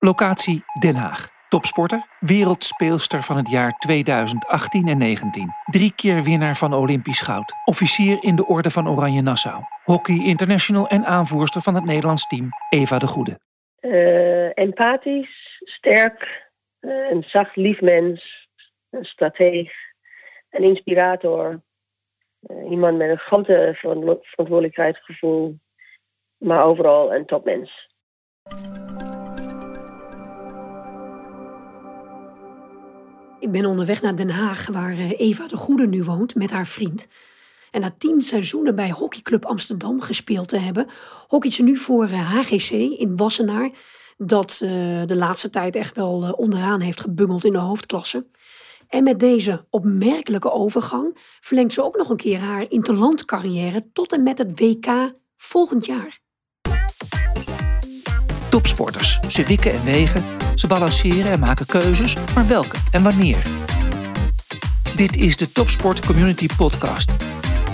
Locatie Den Haag. Topsporter, wereldspeelster van het jaar 2018 en 19. 3 keer winnaar van Olympisch goud. Officier in de Orde van Oranje Nassau. Hockey international en aanvoerster van het Nederlands team, Eva de Goede. Empathisch, sterk, een zacht lief mens, een strateeg, een inspirator. Iemand met een grote verantwoordelijkheidsgevoel, maar overal een topmens. Ik ben onderweg naar Den Haag, waar Eva de Goede nu woont met haar vriend. En na 10 seizoenen bij Hockeyclub Amsterdam gespeeld te hebben, hockeyt ze nu voor HGC in Wassenaar, dat de laatste tijd echt wel onderaan heeft gebungeld in de hoofdklasse. En met deze opmerkelijke overgang verlengt ze ook nog een keer haar interlandcarrière tot en met het WK volgend jaar. Topsporters, ze wikken en wegen, ze balanceren en maken keuzes, maar welke en wanneer? Dit is de Topsport Community Podcast.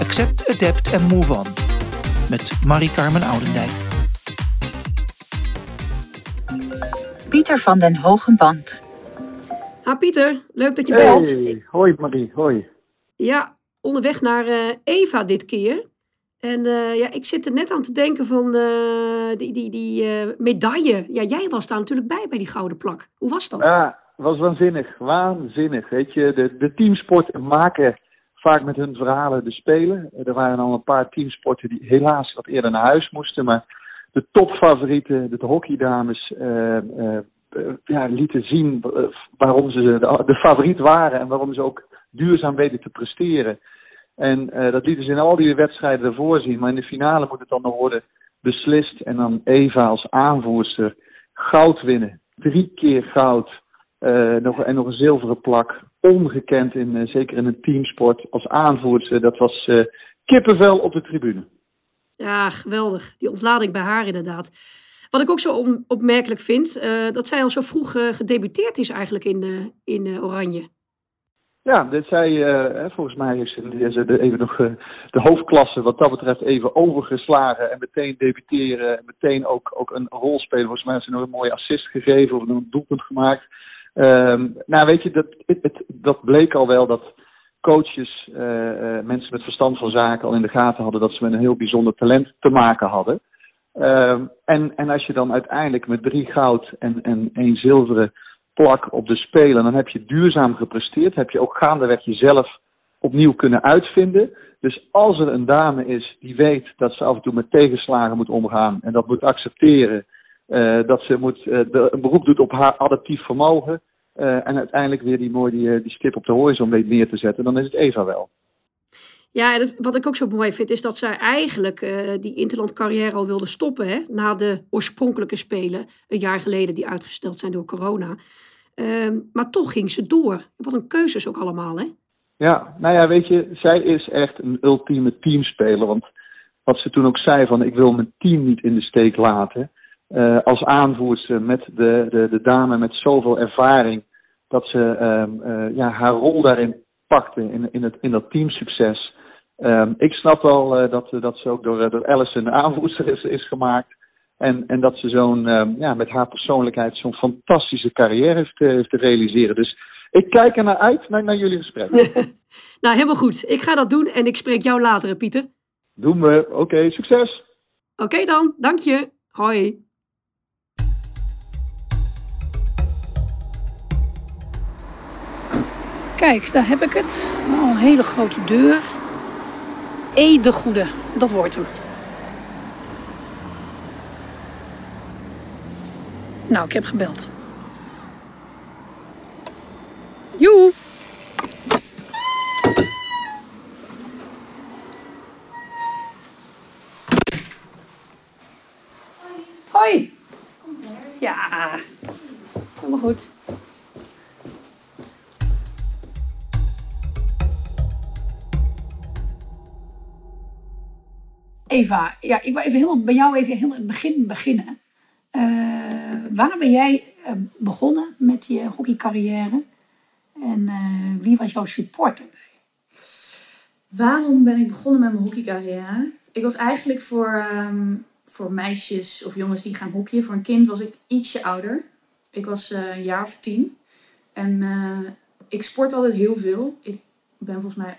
Accept, adapt en move on. Met Marie-Carmen Oudendijk. Pieter van den Hoogenband. Ah Pieter, leuk dat je belt. Hey, hoi Marie, hoi. Ja, onderweg naar Eva dit keer. En ik zit er net aan te denken van die medaille. Ja, jij was daar natuurlijk bij die gouden plak. Hoe was dat? Ja, was waanzinnig. Weet je, de teamsporten maken vaak met hun verhalen de spelen. Er waren al een paar teamsporten die helaas wat eerder naar huis moesten. Maar de topfavorieten, de hockeydames, lieten zien waarom ze de favoriet waren en waarom ze ook duurzaam weten te presteren. En dat lieten ze in al die wedstrijden ervoor zien. Maar in de finale moet het dan nog worden beslist. En dan Eva als aanvoerster goud winnen. 3 keer goud. Nog een zilveren plak. Ongekend, zeker in een teamsport, als aanvoerster. Dat was kippenvel op de tribune. Ja, geweldig. Die ontlading bij haar inderdaad. Wat ik ook zo opmerkelijk vind, dat zij al zo vroeg gedebuteerd is eigenlijk in Oranje. Ja, dit zij, volgens mij heeft ze even nog de hoofdklasse wat dat betreft even overgeslagen. En meteen debuteren, meteen ook een rol spelen. Volgens mij heeft ze nog een mooie assist gegeven of een doelpunt gemaakt. Dat bleek al wel dat coaches, mensen met verstand van zaken al in de gaten hadden dat ze met een heel bijzonder talent te maken hadden. En als je dan uiteindelijk met 3 goud en 1 zilveren plak op de spelen, dan heb je duurzaam gepresteerd. Heb je ook gaandeweg jezelf opnieuw kunnen uitvinden. Dus als er een dame is die weet dat ze af en toe met tegenslagen moet omgaan en dat moet accepteren, dat ze een beroep doet op haar adaptief vermogen en uiteindelijk weer die mooie die stip op de horizon weet neer te zetten, dan is het Eva wel. Ja, en wat ik ook zo mooi vind is dat zij eigenlijk die interlandcarrière al wilde stoppen, hè, na de oorspronkelijke spelen een jaar geleden die uitgesteld zijn door corona. Maar toch ging ze door. Wat een keuzes ook allemaal, hè? Ja, nou ja, weet je, zij is echt een ultieme teamspeler. Want wat ze toen ook zei van ik wil mijn team niet in de steek laten. Als aanvoerster met de dame met zoveel ervaring dat ze haar rol daarin pakte in dat teamsucces. Ik snap wel dat ze ook door Alyson aanvoerster is gemaakt. En dat ze met haar persoonlijkheid zo'n fantastische carrière heeft te realiseren. Dus ik kijk ernaar uit naar jullie gesprek. Nou, helemaal goed. Ik ga dat doen en ik spreek jou later, Pieter. Doen we. Oké, succes. Oké dan, dank je. Hoi. Kijk, daar heb ik het. Oh, een hele grote deur. De Goede, dat wordt hem. Nou, ik heb gebeld. Joe! Hoi! Kom maar. Ja, helemaal goed. Eva, ja, ik wil bij jou even helemaal in het begin beginnen. Waar ben jij begonnen met je hockeycarrière? En wie was jouw support erbij? Waarom ben ik begonnen met mijn hockeycarrière? Ik was eigenlijk voor meisjes of jongens die gaan hockeyen. Voor een kind was ik ietsje ouder. Ik was een jaar of 10. En ik sport altijd heel veel. Ik ben volgens mij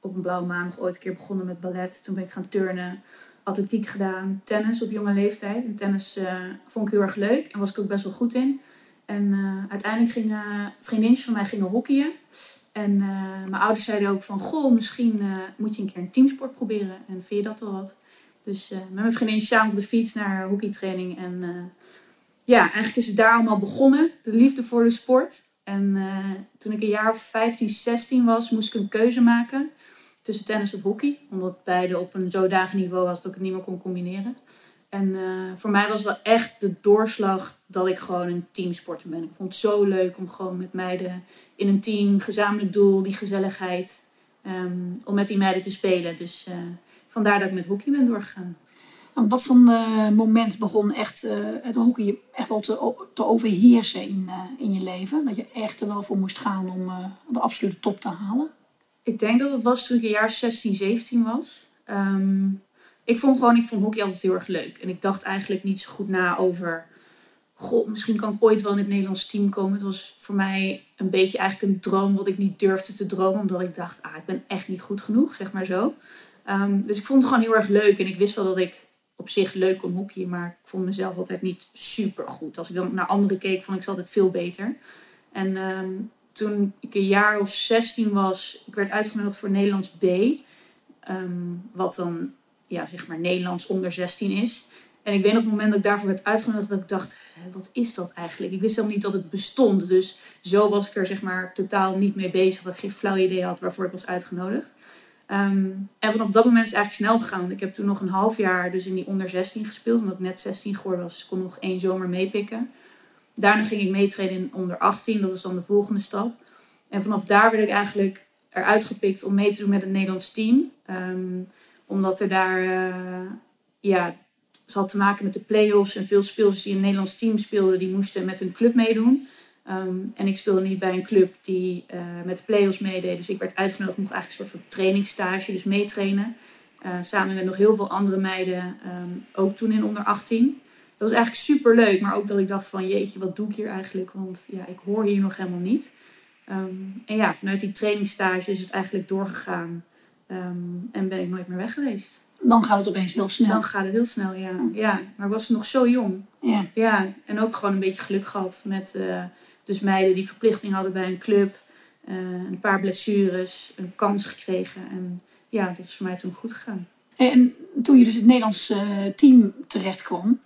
op een blauwe maandag ooit een keer begonnen met ballet. Toen ben ik gaan turnen, atletiek gedaan, tennis op jonge leeftijd. En tennis vond ik heel erg leuk en was ik ook best wel goed in. En uiteindelijk gingen vriendinnetjes van mij gingen hockeyen. En mijn ouders zeiden ook van, goh, misschien moet je een keer een teamsport proberen. En vind je dat wel wat? Dus met mijn vriendinnetjes samen op de fiets naar hockeytraining. En eigenlijk is het daar allemaal begonnen. De liefde voor de sport. En toen ik een jaar of 15, 16 was, moest ik een keuze maken tussen tennis of hockey. Omdat beide op een zodanig niveau was dat ik het niet meer kon combineren. En voor mij was wel echt de doorslag dat ik gewoon een teamsporter ben. Ik vond het zo leuk om gewoon met meiden in een team, gezamenlijk doel, die gezelligheid. Om met die meiden te spelen. Dus vandaar dat ik met hockey ben doorgegaan. Op wat voor moment begon echt het hockey echt wel te overheersen in je leven? Dat je echt er wel voor moest gaan om de absolute top te halen? Ik denk dat het was toen ik een jaar 16, 17 was. Ik vond hockey altijd heel erg leuk. En ik dacht eigenlijk niet zo goed na over, goh, misschien kan ik ooit wel in het Nederlands team komen. Het was voor mij een beetje eigenlijk een droom wat ik niet durfde te dromen. Omdat ik dacht, ik ben echt niet goed genoeg, zeg maar zo. Dus ik vond het gewoon heel erg leuk. En ik wist wel dat ik op zich leuk kon hockeyen, maar ik vond mezelf altijd niet super goed. Als ik dan naar anderen keek, vond ik ze altijd veel beter. En toen ik een jaar of 16 was, ik werd uitgenodigd voor Nederlands B. Wat dan, zeg maar Nederlands onder 16 is. En ik weet nog het moment dat ik daarvoor werd uitgenodigd, dat ik dacht, wat is dat eigenlijk? Ik wist helemaal niet dat het bestond. Dus zo was ik er zeg maar totaal niet mee bezig, dat ik geen flauw idee had waarvoor ik was uitgenodigd. En vanaf dat moment is het eigenlijk snel gegaan. Ik heb toen nog een half jaar dus in die onder 16 gespeeld. Omdat ik net 16 geworden was, kon nog 1 zomer meepikken. Daarna ging ik meetrainen in onder 18. Dat is dan de volgende stap. En vanaf daar werd ik eigenlijk eruit gepikt om mee te doen met het Nederlands team. Omdat er daar... het had te maken met de play-offs. En veel spelers die in het Nederlands team speelden, die moesten met hun club meedoen. En ik speelde niet bij een club die met de play-offs meedeed. Dus ik werd uitgenodigd, mocht eigenlijk een soort van trainingsstage, dus meetrainen. Samen met nog heel veel andere meiden, ook toen in onder 18. Dat was eigenlijk super leuk, maar ook dat ik dacht van, jeetje, wat doe ik hier eigenlijk? Want ik hoor hier nog helemaal niet. Vanuit die trainingsstage is het eigenlijk doorgegaan. En ben ik nooit meer weg geweest. Dan gaat het opeens heel snel. Dan gaat het heel snel, ja. Ja, maar ik was nog zo jong. Ja. Ja, en ook gewoon een beetje geluk gehad met... Dus meiden die verplichting hadden bij een club. Een paar blessures. Een kans gekregen. En ja, dat is voor mij toen goed gegaan. En toen je dus het Nederlands team terecht kwam.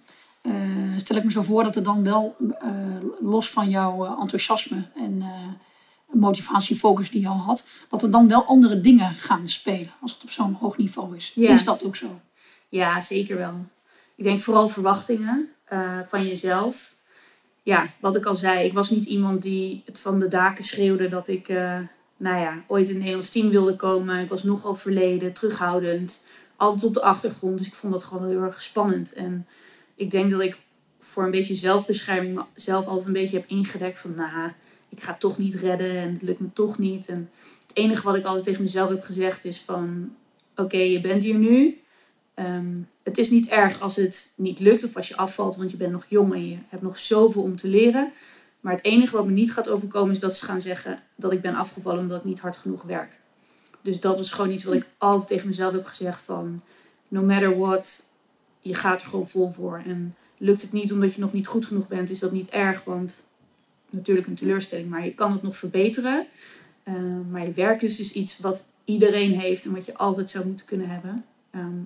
Stel ik me zo voor dat er dan wel los van jouw enthousiasme en motivatiefocus die je al had. Dat er dan wel andere dingen gaan spelen. Als het op zo'n hoog niveau is. Ja. Is dat ook zo? Ja, zeker wel. Ik denk vooral verwachtingen van jezelf. Ja, wat ik al zei, ik was niet iemand die het van de daken schreeuwde dat ik ooit in het Nederlands team wilde komen. Ik was nogal verleden, terughoudend, altijd op de achtergrond. Dus ik vond dat gewoon heel erg spannend. En ik denk dat ik voor een beetje zelfbescherming mezelf altijd een beetje heb ingedekt van ik ga het toch niet redden en het lukt me toch niet. En het enige wat ik altijd tegen mezelf heb gezegd is van, oké, je bent hier nu. Het is niet erg als het niet lukt of als je afvalt, want je bent nog jong en je hebt nog zoveel om te leren. Maar het enige wat me niet gaat overkomen is dat ze gaan zeggen dat ik ben afgevallen omdat ik niet hard genoeg werk. Dus dat was gewoon iets wat ik altijd tegen mezelf heb gezegd van, no matter what, je gaat er gewoon vol voor. En lukt het niet omdat je nog niet goed genoeg bent, is dat niet erg, want natuurlijk een teleurstelling, maar je kan het nog verbeteren. Maar je werklust is iets wat iedereen heeft en wat je altijd zou moeten kunnen hebben.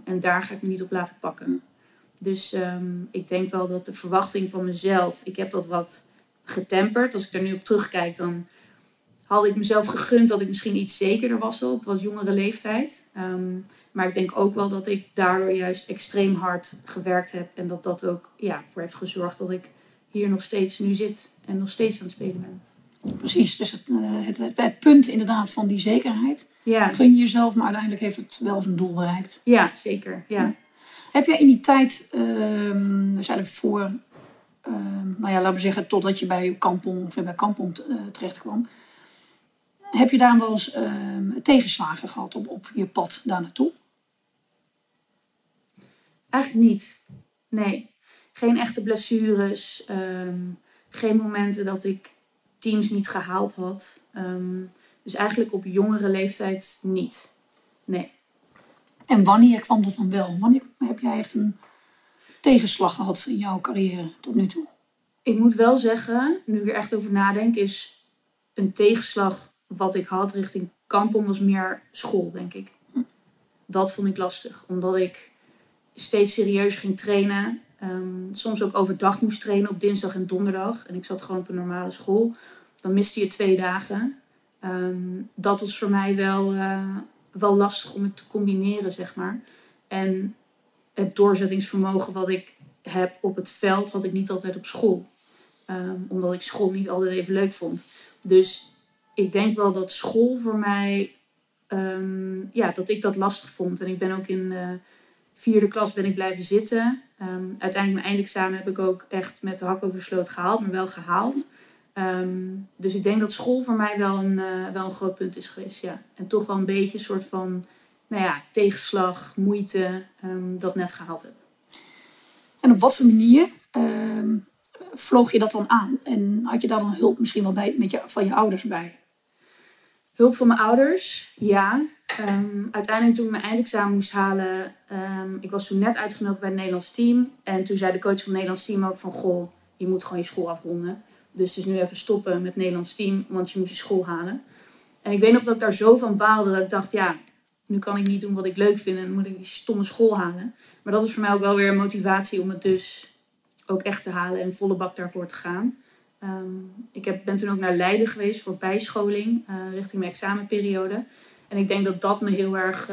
En daar ga ik me niet op laten pakken. Dus ik denk wel dat de verwachting van mezelf... Ik heb dat wat getemperd. Als ik daar nu op terugkijk, dan had ik mezelf gegund dat ik misschien iets zekerder was op wat jongere leeftijd. Maar ik denk ook wel dat ik daardoor juist extreem hard gewerkt heb. En dat dat ook voor heeft gezorgd dat ik hier nog steeds nu zit en nog steeds aan het spelen ben. Precies, dus het punt inderdaad van die zekerheid. Ja. Gun je jezelf, maar uiteindelijk heeft het wel zijn doel bereikt. Ja, zeker. Ja. Ja. Heb jij in die tijd, dus eigenlijk voor, laten we zeggen, totdat je bij Kampong terecht kwam, heb je daar wel eens tegenslagen gehad op je pad daar naartoe? Eigenlijk niet. Nee. Geen echte blessures. geen momenten dat ik teams niet gehaald had. Dus eigenlijk op jongere leeftijd niet. Nee. En wanneer kwam dat dan wel? Wanneer heb jij echt een tegenslag gehad in jouw carrière tot nu toe? Ik moet wel zeggen, nu ik er echt over nadenk, is een tegenslag wat ik had richting Kampong was meer school, denk ik. Dat vond ik lastig, omdat ik steeds serieus ging trainen. Soms ook overdag moest trainen op dinsdag en donderdag. En ik zat gewoon op een normale school. Dan miste je 2 dagen. Dat was voor mij wel lastig om het te combineren, zeg maar. En het doorzettingsvermogen wat ik heb op het veld had ik niet altijd op school. Omdat ik school niet altijd even leuk vond. Dus ik denk wel dat school voor mij... dat ik dat lastig vond. En ik ben ook in 4e klas ben ik blijven zitten. Uiteindelijk mijn eindexamen heb ik ook echt met de hak over de sloot gehaald. Maar wel gehaald. Dus ik denk dat school voor mij wel een groot punt is geweest. Ja. En toch wel een beetje een soort van tegenslag, moeite dat net gehaald heb. En op wat voor manier vloog je dat dan aan? En had je daar dan hulp misschien wel bij, van je ouders bij? Hulp van mijn ouders, ja. Uiteindelijk toen ik mijn eindexamen moest halen... ik was toen net uitgenodigd bij het Nederlands team. En toen zei de coach van het Nederlands team ook van... Goh, je moet gewoon je school afronden. Dus het is nu even stoppen met het Nederlands team. Want je moet je school halen. En ik weet nog dat ik daar zo van baalde dat ik dacht... ja, nu kan ik niet doen wat ik leuk vind. En dan moet ik die stomme school halen. Maar dat was voor mij ook wel weer een motivatie om het dus ook echt te halen. En volle bak daarvoor te gaan. Ik ben toen ook naar Leiden geweest voor bijscholing richting mijn examenperiode. En ik denk dat dat me heel erg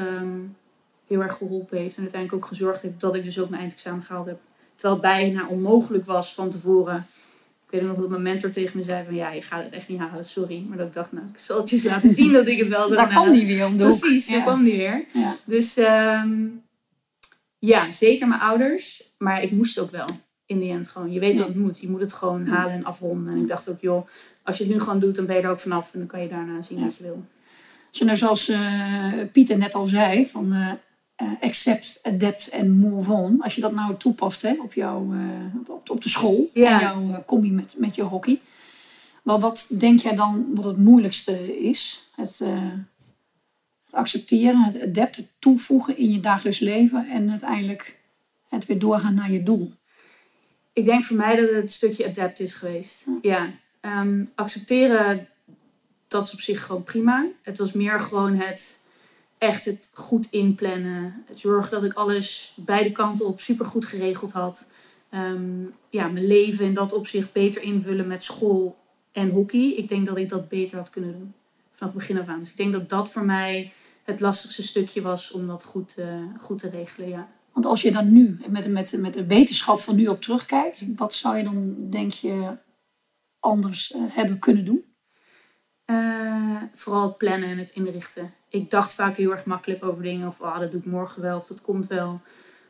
geholpen heeft. En uiteindelijk ook gezorgd heeft dat ik dus ook mijn eindexamen gehaald heb. Terwijl het bijna onmogelijk was van tevoren. Ik weet nog dat mijn mentor tegen me zei van... ja, je gaat het echt niet halen, sorry. Maar dat ik dacht, ik zal het je laten zien dat ik het wel zou halen. Daar kwam die weer om de hoek. Precies, daar kwam die weer. Ja. Dus zeker mijn ouders. Maar ik moest ook wel. In de end gewoon. Je weet wat het moet. Je moet het gewoon halen en afronden. En ik dacht ook, joh, als je het nu gewoon doet, dan ben je er ook vanaf. En dan kan je daarna zien wat je wil. Als je nou zoals Pieter net al zei, van accept, adapt en move on. Als je dat nou toepast op jouw op de school en jouw combi met je hockey. Maar wat denk jij dan wat het moeilijkste is? Het accepteren, het adapten, het toevoegen in je dagelijks leven. En uiteindelijk het weer doorgaan naar je doel. Ik denk voor mij dat het een stukje adapt is geweest. Ja. Accepteren, dat is op zich gewoon prima. Het was meer gewoon het goed inplannen. Het zorgen dat ik alles beide kanten op supergoed geregeld had. Mijn leven in dat opzicht beter invullen met school en hockey. Ik denk dat ik dat beter had kunnen doen. Vanaf het begin af aan. Dus ik denk dat dat voor mij het lastigste stukje was om dat goed te regelen, ja. Want als je dan nu, met de wetenschap van nu op terugkijkt... wat zou je dan, denk je, anders hebben kunnen doen? Vooral het plannen en het inrichten. Ik dacht vaak heel erg makkelijk over dingen. Of dat doe ik morgen wel, of dat komt wel.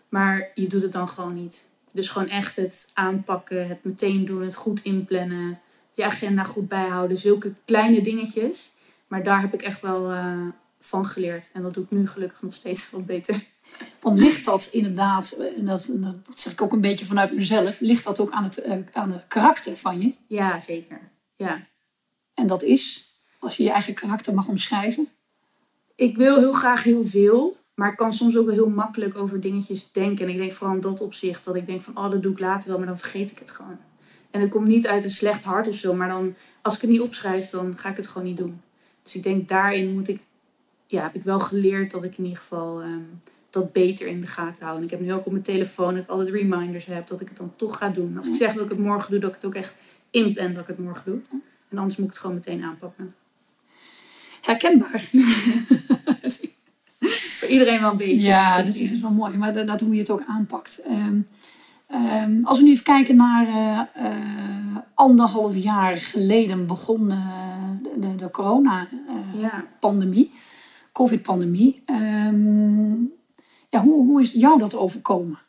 Maar je doet het dan gewoon niet. Dus gewoon echt het aanpakken, het meteen doen, het goed inplannen... je agenda goed bijhouden, zulke kleine dingetjes. Maar daar heb ik echt wel van geleerd. En dat doe ik nu gelukkig nog steeds wat beter. Want ligt dat inderdaad, en dat zeg ik ook een beetje vanuit mezelf... ligt dat ook aan het karakter van je? Ja, zeker. Ja. En dat is, als je je eigen karakter mag omschrijven? Ik wil heel graag heel veel... maar ik kan soms ook heel makkelijk over dingetjes denken. En ik denk vooral in dat opzicht dat ik denk van... dat doe ik later wel, maar dan vergeet ik het gewoon. En het komt niet uit een slecht hart of zo... maar dan, als ik het niet opschrijf, dan ga ik het gewoon niet doen. Dus ik denk, daarin heb ik wel geleerd dat ik in ieder geval... dat beter in de gaten houden. Ik heb nu ook op mijn telefoon dat ik altijd reminders heb... dat ik het dan toch ga doen. Als ik zeg dat ik het morgen doe... dat ik het ook echt inplan dat ik het morgen doe. En anders moet ik het gewoon meteen aanpakken. Herkenbaar. Voor iedereen wel een beetje. Ja, dat is wel mooi. Maar dat hoe je het ook aanpakt. Als we nu even kijken naar... 1,5 jaar geleden begon de corona-pandemie. COVID-pandemie. Hoe is jou dat overkomen?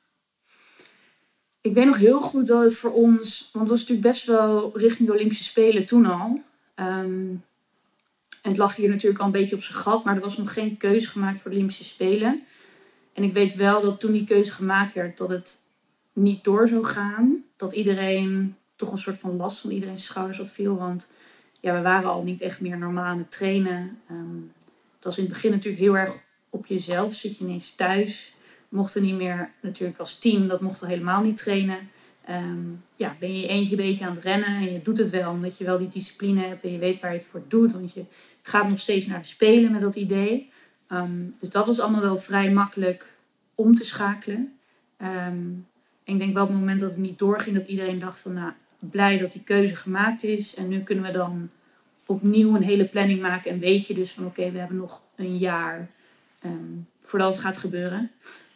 Ik weet nog heel goed dat het voor ons... want het was natuurlijk best wel richting de Olympische Spelen toen al. En het lag hier natuurlijk al een beetje op zijn gat... maar er was nog geen keuze gemaakt voor de Olympische Spelen. En ik weet wel dat toen die keuze gemaakt werd... dat het niet door zou gaan. Dat iedereen toch een soort van last van iedereen's schouders of viel. Want ja, we waren al niet echt meer normaal aan het trainen. Het was in het begin natuurlijk heel erg op jezelf. Zit je ineens thuis. We mochten niet meer natuurlijk als team. Dat mochten we helemaal niet trainen. Ja, ben je eentje een beetje aan het rennen. En je doet het wel omdat je wel die discipline hebt. En je weet waar je het voor doet. Want je gaat nog steeds naar de spelen met dat idee. Dus dat was allemaal wel vrij makkelijk om te schakelen. En ik denk wel op het moment dat het niet doorging. Dat iedereen dacht van nou, blij dat die keuze gemaakt is. En nu kunnen we dan opnieuw een hele planning maken. En weet je dus van oké, we hebben nog een jaar voordat het gaat gebeuren.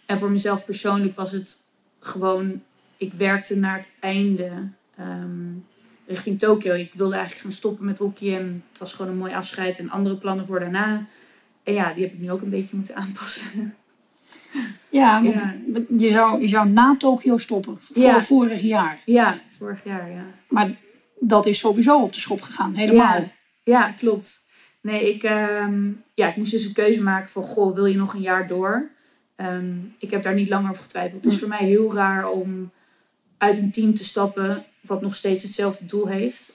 En voor mezelf persoonlijk was het gewoon... Ik werkte naar het einde richting Tokio. Ik wilde eigenlijk gaan stoppen met hockey. En het was gewoon een mooi afscheid en andere plannen voor daarna. En ja, die heb ik nu ook een beetje moeten aanpassen. Ja, want je zou na Tokio stoppen. Vorig jaar. Ja, vorig jaar, ja. Maar dat is sowieso op de schop gegaan, helemaal. Ja, klopt. Nee, ik moest dus een keuze maken van... Goh, wil je nog een jaar door? Ik heb daar niet langer over getwijfeld. Het is voor mij heel raar om... uit een team te stappen wat nog steeds hetzelfde doel heeft.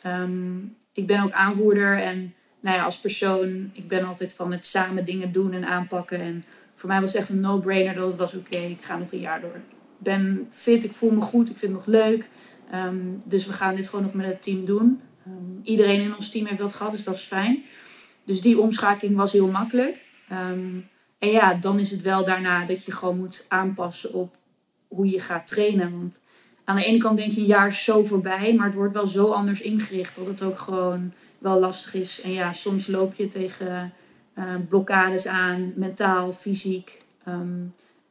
Ik ben ook aanvoerder en nou ja, als persoon... ik ben altijd van het samen dingen doen en aanpakken. En voor mij was het echt een no-brainer dat het was... oké, ik ga nog een jaar door. Ik ben fit, ik voel me goed, ik vind het nog leuk. Dus we gaan dit gewoon nog met het team doen. Iedereen in ons team heeft dat gehad, dus dat is fijn. Dus die omschakeling was heel makkelijk. En ja, dan is het wel daarna dat je gewoon moet aanpassen... op hoe je gaat trainen, want... Aan de ene kant denk je, een jaar is zo voorbij, maar het wordt wel zo anders ingericht dat het ook gewoon wel lastig is. En ja, soms loop je tegen blokkades aan, mentaal, fysiek.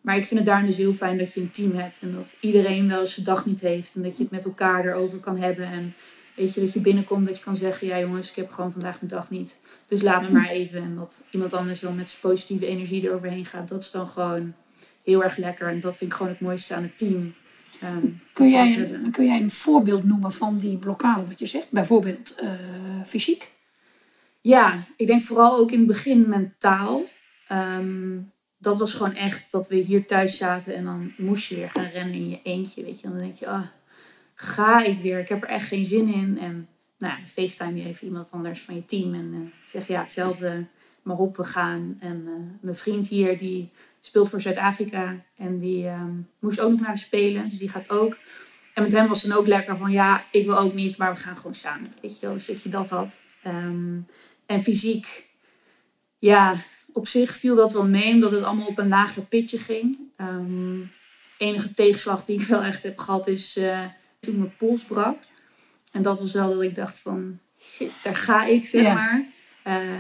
Maar ik vind het daarin dus heel fijn dat je een team hebt en dat iedereen wel zijn dag niet heeft. En dat je het met elkaar erover kan hebben. En weet je, dat je binnenkomt dat je kan zeggen, ja jongens, ik heb gewoon vandaag mijn dag niet. Dus laat me maar even. En dat iemand anders wel met zijn positieve energie eroverheen gaat, dat is dan gewoon heel erg lekker. En dat vind ik gewoon het mooiste aan het team. Kun jij een voorbeeld noemen van die blokkade wat je zegt? Bijvoorbeeld fysiek? Ja, ik denk vooral ook in het begin mentaal. Dat was gewoon echt dat we hier thuis zaten en dan moest je weer gaan rennen in je eentje. Weet je? En dan denk je, ga ik weer? Ik heb er echt geen zin in. En nou, facetime je even iemand anders van je team en zeg ja, hetzelfde. Maar op, we gaan. En mijn vriend hier, die... speelt voor Zuid-Afrika en die moest ook nog naar de spelen. Dus die gaat ook. En met hem was het dan ook lekker van ja, ik wil ook niet, maar we gaan gewoon samen. Weet je wel, dus dat je dat had. En fysiek, ja, op zich viel dat wel mee, omdat het allemaal op een lager pitje ging. Enige tegenslag die ik wel echt heb gehad is toen mijn pols brak. En dat was wel dat ik dacht van, shit, daar ga ik, zeg maar.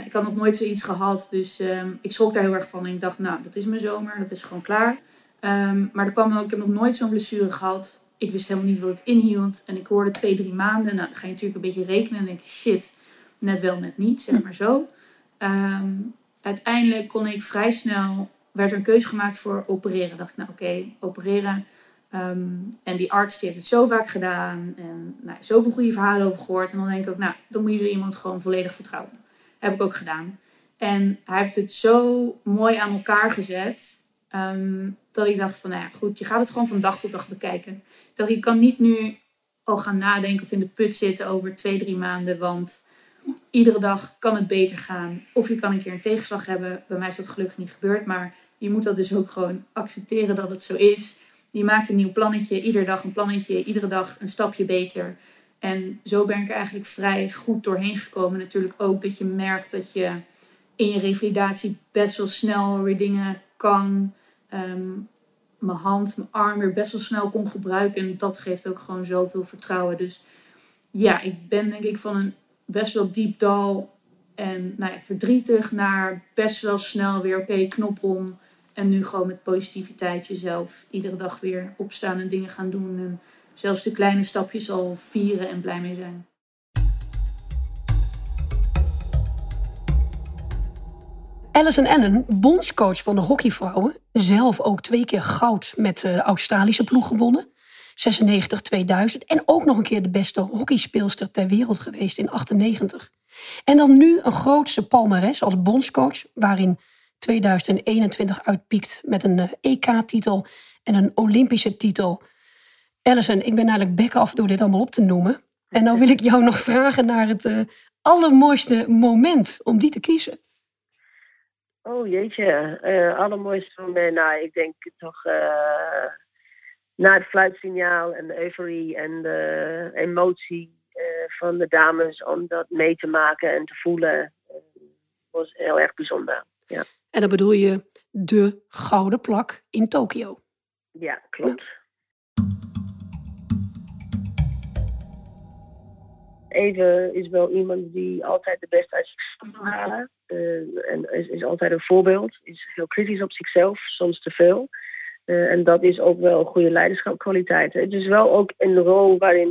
Ik had nog nooit zoiets gehad, dus ik schrok daar heel erg van. En ik dacht, nou, dat is mijn zomer, dat is gewoon klaar. Maar er kwam ook, ik heb nog nooit zo'n blessure gehad. Ik wist helemaal niet wat het inhield. En ik hoorde 2-3 maanden. Nou, dan ga je natuurlijk een beetje rekenen en denk je, shit, net wel, net niet, zeg maar zo. Uiteindelijk kon ik vrij snel, werd er een keuze gemaakt voor opereren. Ik dacht, nou oké, opereren. En die arts die heeft het zo vaak gedaan. En nou, zoveel goede verhalen over gehoord. En dan denk ik ook, nou, dan moet je zo iemand gewoon volledig vertrouwen. Heb ik ook gedaan. En hij heeft het zo mooi aan elkaar gezet. Dat ik dacht van, nou ja, goed. Je gaat het gewoon van dag tot dag bekijken. Ik dacht, je kan niet nu al gaan nadenken of in de put zitten over 2-3 maanden. Want iedere dag kan het beter gaan. Of je kan een keer een tegenslag hebben. Bij mij is dat gelukkig niet gebeurd. Maar je moet dat dus ook gewoon accepteren dat het zo is. Je maakt een nieuw plannetje. Iedere dag een plannetje. Iedere dag een stapje beter. En zo ben ik er eigenlijk vrij goed doorheen gekomen. Natuurlijk ook dat je merkt dat je in je revalidatie best wel snel weer dingen kan. Mijn hand, mijn arm weer best wel snel kon gebruiken. En dat geeft ook gewoon zoveel vertrouwen. Dus ja, ik ben denk ik van een best wel diep dal en nou ja, verdrietig naar best wel snel weer oké, knop om. En nu gewoon met positiviteit jezelf iedere dag weer opstaan en dingen gaan doen en... Zelfs de kleine stapjes al vieren en blij mee zijn. Alyson Annan, bondscoach van de hockeyvrouwen. Zelf ook 2 keer goud met de Australische ploeg gewonnen. 96, 2000. En ook nog een keer de beste hockeyspeelster ter wereld geweest in 98. En dan nu een grootste palmares als bondscoach. Waarin 2021 uitpiekt met een EK-titel en een Olympische titel... Alyson, ik ben eigenlijk back-off door dit allemaal op te noemen. En nou wil ik jou nog vragen naar het allermooiste moment om die te kiezen. Oh jeetje, allermooiste moment. Nou, ik denk toch na het fluitsignaal en de euforie en de emotie van de dames om dat mee te maken en te voelen was heel erg bijzonder. Ja. En dan bedoel je de gouden plak in Tokio. Ja, klopt. Ja. Eva is wel iemand die altijd de beste uit zichzelf wil halen. En is altijd een voorbeeld. Is heel kritisch op zichzelf, soms te veel. En dat is ook wel goede leiderschapkwaliteit. Het is wel ook een rol waarin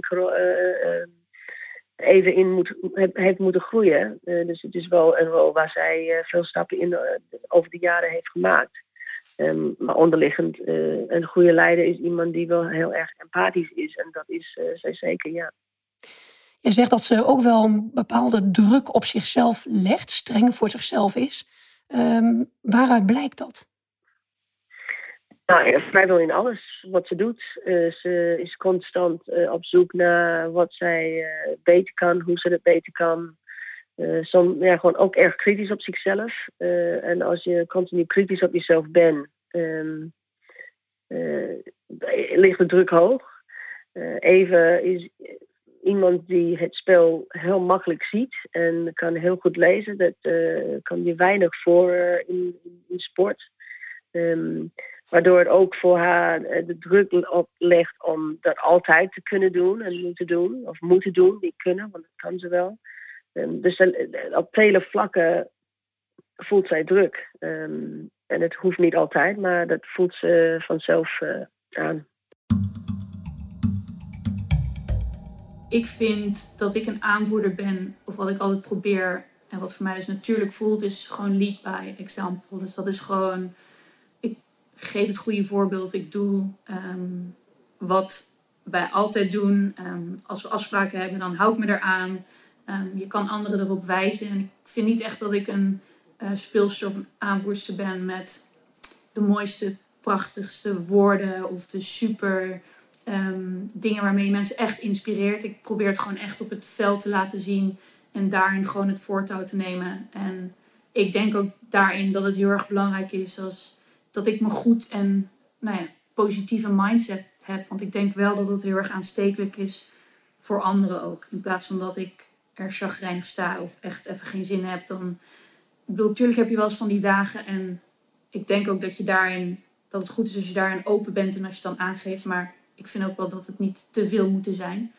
Eva in heeft moeten groeien. Dus het is wel een rol waar zij veel stappen in over de jaren heeft gemaakt. Maar onderliggend, een goede leider is iemand die wel heel erg empathisch is. En dat is zij zeker, ja. Je zegt dat ze ook wel een bepaalde druk op zichzelf legt, streng voor zichzelf is. Waaruit blijkt dat? Nou, vrijwel in alles wat ze doet. Ze is constant op zoek naar wat zij beter kan, hoe ze het beter kan. Gewoon ook erg kritisch op zichzelf. En als je continu kritisch op jezelf bent, ligt de druk hoog. Eva is iemand die het spel heel makkelijk ziet en kan heel goed lezen. Dat kan je weinig voor in sport. Waardoor het ook voor haar de druk op legt om dat altijd te kunnen doen en moeten doen, niet kunnen, want dat kan ze wel. Dus op vele vlakken voelt zij druk. En het hoeft niet altijd, maar dat voelt ze vanzelf aan. Ik vind dat ik een aanvoerder ben, of wat ik altijd probeer en wat voor mij dus natuurlijk voelt, is gewoon lead by example. Dus dat is gewoon, ik geef het goede voorbeeld, ik doe wat wij altijd doen. Als we afspraken hebben, dan hou ik me eraan. Je kan anderen erop wijzen. En ik vind niet echt dat ik een speelster of een aanvoerster ben met de mooiste, prachtigste woorden of de super dingen waarmee je mensen echt inspireert. Ik probeer het gewoon echt op het veld te laten zien en daarin gewoon het voortouw te nemen. En ik denk ook daarin dat het heel erg belangrijk is als dat ik me goed en positieve mindset heb. Want ik denk wel dat het heel erg aanstekelijk is voor anderen ook. In plaats van dat ik er chagrijnig sta of echt even geen zin heb. Ik bedoel, natuurlijk heb je wel eens van die dagen. En ik denk ook dat je daarin, dat het goed is als je daarin open bent en als je dan aangeeft. Maar ik vind ook wel dat het niet te veel moeten zijn.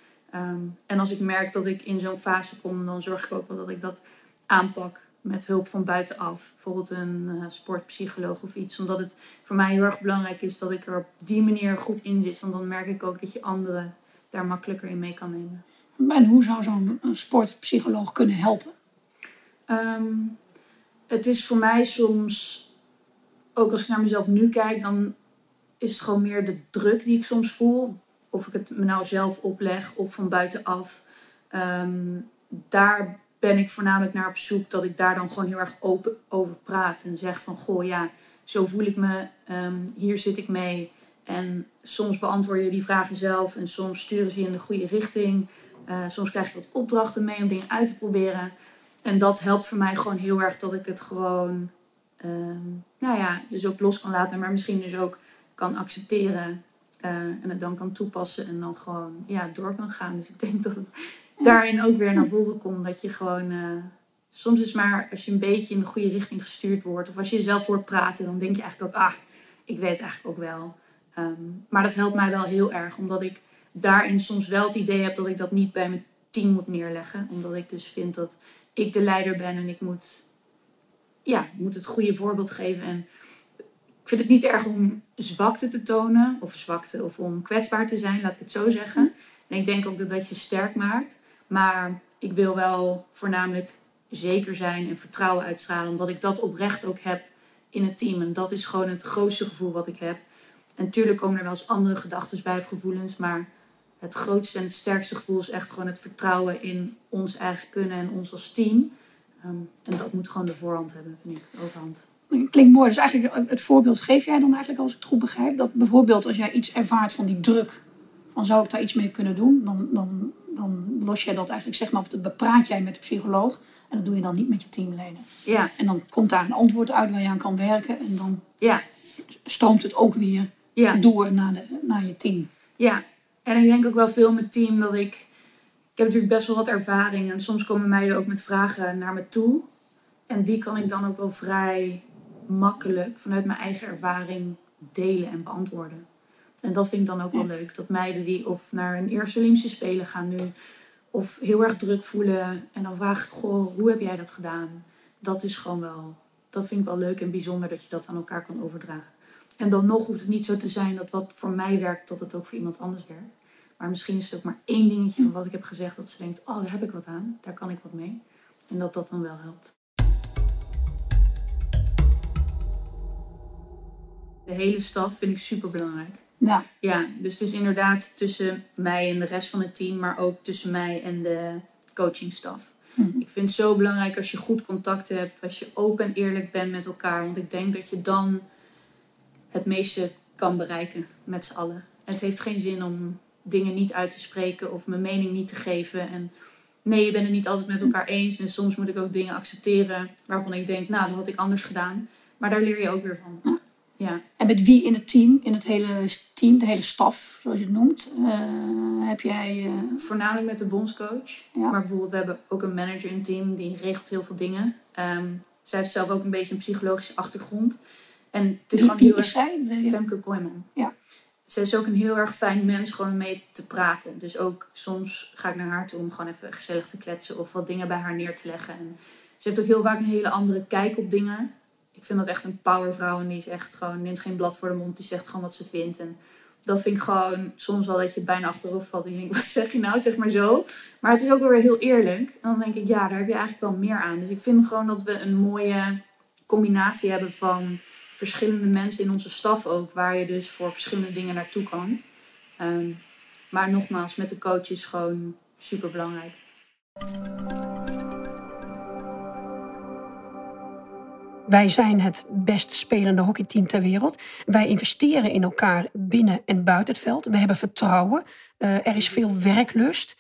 En als ik merk dat ik in zo'n fase kom, dan zorg ik ook wel dat ik dat aanpak met hulp van buitenaf. Bijvoorbeeld een sportpsycholoog of iets. Omdat het voor mij heel erg belangrijk is dat ik er op die manier goed in zit. Want dan merk ik ook dat je anderen daar makkelijker in mee kan nemen. En hoe zou zo'n sportpsycholoog kunnen helpen? Het is voor mij soms, ook als ik naar mezelf nu kijk, dan is het gewoon meer de druk die ik soms voel. Of ik het me nou zelf opleg of van buitenaf. Daar ben ik voornamelijk naar op zoek, dat ik daar dan gewoon heel erg open over praat. En zeg van, goh ja, zo voel ik me, hier zit ik mee. En soms beantwoord je die vragen zelf en soms sturen ze je in de goede richting. Soms krijg je wat opdrachten mee om dingen uit te proberen. En dat helpt voor mij gewoon heel erg dat ik het gewoon, dus ook los kan laten. Maar misschien dus ook kan accepteren en het dan kan toepassen en dan gewoon door kan gaan. Dus ik denk dat het daarin ook weer naar voren komt. Dat je gewoon, soms is maar als je een beetje in de goede richting gestuurd wordt. Of als je jezelf hoort praten, dan denk je eigenlijk ook, ik weet eigenlijk ook wel. Maar dat helpt mij wel heel erg. Omdat ik daarin soms wel het idee heb dat ik dat niet bij mijn team moet neerleggen. Omdat ik dus vind dat ik de leider ben en ik moet het goede voorbeeld geven. En ik vind het niet erg om zwakte te tonen. Of om kwetsbaar te zijn, laat ik het zo zeggen. En ik denk ook dat dat je sterk maakt. Maar ik wil wel voornamelijk zeker zijn en vertrouwen uitstralen. Omdat ik dat oprecht ook heb in het team. En dat is gewoon het grootste gevoel wat ik heb. En natuurlijk komen er wel eens andere gedachten bij of gevoelens. Maar het grootste en het sterkste gevoel is echt gewoon het vertrouwen in ons eigen kunnen en ons als team. En dat moet gewoon de voorhand hebben, vind ik. De overhand. Klinkt mooi. Dus eigenlijk het voorbeeld geef jij dan eigenlijk, als ik het goed begrijp. Dat bijvoorbeeld als jij iets ervaart van die druk. Van zou ik daar iets mee kunnen doen? Dan dan los jij dat eigenlijk, zeg maar, of dat bepraat jij met de psycholoog. En dat doe je dan niet met je teamleden. Ja. En dan komt daar een antwoord uit waar je aan kan werken. En dan stroomt het ook weer door naar je team. Ja, en ik denk ook wel veel met team dat ik heb natuurlijk best wel wat ervaring. En soms komen meiden ook met vragen naar me toe. En die kan ik dan ook wel vrij makkelijk vanuit mijn eigen ervaring delen en beantwoorden. En dat vind ik dan ook wel leuk. Dat meiden die of naar hun eerste Olympische Spelen gaan nu, of heel erg druk voelen en dan vragen, goh, hoe heb jij dat gedaan? Dat is gewoon wel, dat vind ik wel leuk en bijzonder dat je dat aan elkaar kan overdragen. En dan nog hoeft het niet zo te zijn dat wat voor mij werkt, dat het ook voor iemand anders werkt. Maar misschien is het ook maar één dingetje van wat ik heb gezegd, dat ze denkt, oh, daar heb ik wat aan, daar kan ik wat mee. En dat dat dan wel helpt. De hele staf vind ik superbelangrijk. Ja. Ja, dus het is inderdaad tussen mij en de rest van het team, maar ook tussen mij en de coachingstaf. Mm-hmm. Ik vind het zo belangrijk als je goed contact hebt, als je open en eerlijk bent met elkaar. Want ik denk dat je dan het meeste kan bereiken met z'n allen. Het heeft geen zin om dingen niet uit te spreken of mijn mening niet te geven. En nee, je bent het niet altijd met elkaar eens. En soms moet ik ook dingen accepteren waarvan ik denk, nou, dat had ik anders gedaan. Maar daar leer je ook weer van. Ja. Ja. En met wie in het team, in het hele team, de hele staf, zoals je het noemt, heb jij... Voornamelijk met de bondscoach. Ja. Maar bijvoorbeeld, we hebben ook een manager in het team, die regelt heel veel dingen. Zij heeft zelf ook een beetje een psychologische achtergrond. En het is wie is zij? Femke Koeman. Ja. Zij is ook een heel erg fijn mens, gewoon mee te praten. Dus ook soms ga ik naar haar toe om gewoon even gezellig te kletsen of wat dingen bij haar neer te leggen. En ze heeft ook heel vaak een hele andere kijk op dingen. Ik vind dat echt een powervrouw en die is echt gewoon, neemt geen blad voor de mond. Die zegt gewoon wat ze vindt. En dat vind ik gewoon soms wel dat je bijna achterover valt. En je denkt, wat zeg je nou? Zeg maar zo. Maar het is ook wel weer heel eerlijk. En dan denk ik, ja, daar heb je eigenlijk wel meer aan. Dus ik vind gewoon dat we een mooie combinatie hebben van verschillende mensen in onze staf ook. Waar je dus voor verschillende dingen naartoe kan. Maar nogmaals, met de coach is gewoon superbelangrijk. Wij zijn het best spelende hockeyteam ter wereld. Wij investeren in elkaar binnen en buiten het veld. We hebben vertrouwen. Er is veel werklust.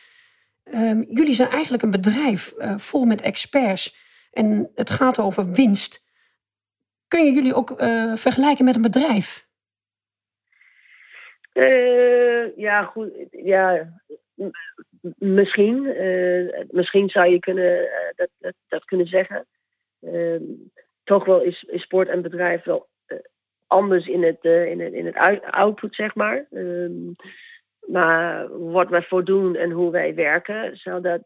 Jullie zijn eigenlijk een bedrijf vol met experts. En het gaat over winst. Kun je jullie ook vergelijken met een bedrijf? Ja, goed. Ja, misschien. Misschien zou je kunnen, dat kunnen zeggen. Toch wel is sport en bedrijf wel anders in het output, zeg maar. Maar wat wij voor doen en hoe wij werken, zou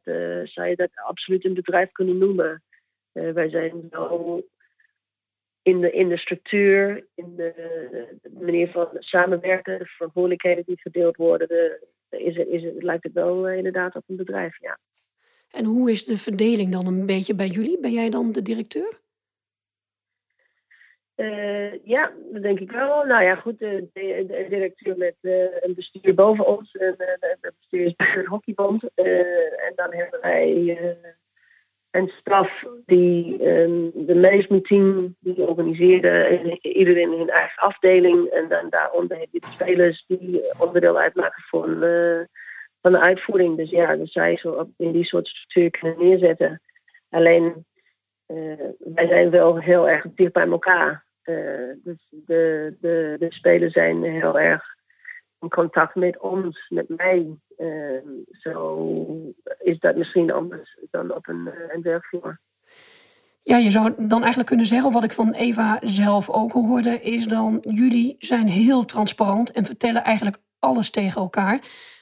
je dat absoluut een bedrijf kunnen noemen. Wij zijn wel in de structuur, in de manier van samenwerken, de verantwoordelijkheden die verdeeld worden. Lijkt het wel inderdaad op een bedrijf, ja. En hoe is de verdeling dan een beetje bij jullie? Ben jij dan de directeur? Ja, dat denk ik wel. Nou ja, goed, de directeur met een bestuur boven ons. Het bestuur is bij een hockeybond. En dan hebben wij een staf die de managementteam die organiseerde. En iedereen in hun eigen afdeling. En dan daaronder heb je de spelers die onderdeel uitmaken van de uitvoering. Dus ja, dus zij zo in die soort structuur kunnen neerzetten. Alleen, wij zijn wel heel erg dicht bij elkaar. Dus de spelers zijn heel erg in contact met ons, met mij. Zo is dat misschien anders dan op een werkvloer. Ja, je zou dan eigenlijk kunnen zeggen, wat ik van Eva zelf ook hoorde, is dan jullie zijn heel transparant en vertellen eigenlijk alles tegen elkaar.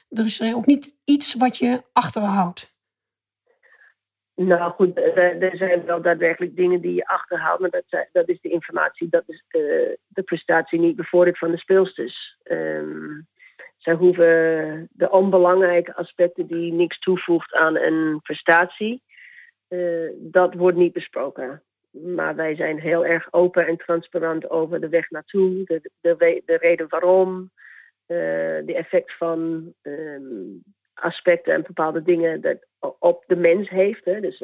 Er is ook niet iets wat je achterhoudt. Nou goed, er zijn wel daadwerkelijk dingen die je achterhaalt, maar dat is de informatie, dat is de prestatie niet bevorderd van de speelsters. Zij hoeven de onbelangrijke aspecten die niks toevoegt aan een prestatie, dat wordt niet besproken. Maar wij zijn heel erg open en transparant over de weg naartoe, de reden waarom, de effect van aspecten en bepaalde dingen dat op de mens heeft. Hè. Dus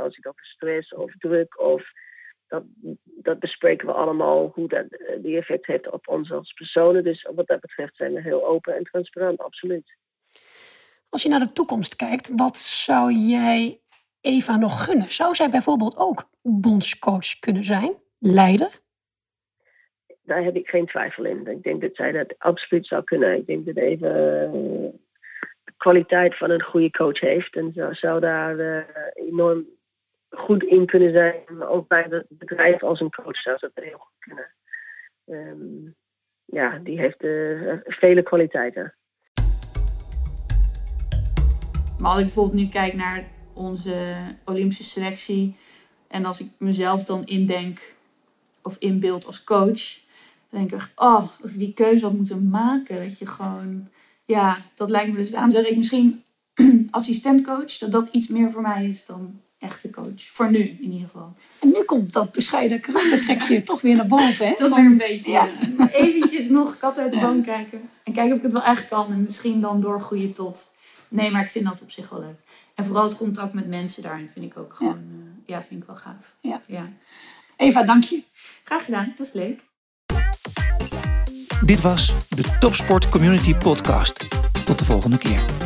als ik over stress of druk of dat bespreken we allemaal hoe dat die effect heeft op ons als personen. Dus wat dat betreft zijn we heel open en transparant, absoluut. Als je naar de toekomst kijkt, wat zou jij Eva nog gunnen? Zou zij bijvoorbeeld ook bondscoach kunnen zijn? Leider? Daar heb ik geen twijfel in. Ik denk dat zij dat absoluut zou kunnen. Ik denk dat Eva de kwaliteit van een goede coach heeft. En zou daar enorm goed in kunnen zijn. Ook bij het bedrijf als een coach zou dat heel goed kunnen. Ja, die heeft vele kwaliteiten. Maar als ik bijvoorbeeld nu kijk naar onze Olympische selectie en als ik mezelf dan indenk of inbeeld als coach, dan denk ik echt, als ik die keuze had moeten maken, dat je gewoon, ja, dat lijkt me dus aan. Zeg ik misschien assistentcoach, dat dat iets meer voor mij is dan echte coach. Voor nu in ieder geval. En nu komt dat bescheiden karaktertrekje toch weer naar boven, hè? Toch weer een beetje, ja. Maar eventjes nog kat uit de boom kijken. En kijken of ik het wel echt kan en misschien dan doorgroeien tot... Nee, maar ik vind dat op zich wel leuk. En vooral het contact met mensen daarin vind ik ook gewoon... Ja, vind ik wel gaaf. Ja. Ja. Eva, dank je. Graag gedaan, dat is leuk. Dit was de Topsport Community Podcast. Tot de volgende keer.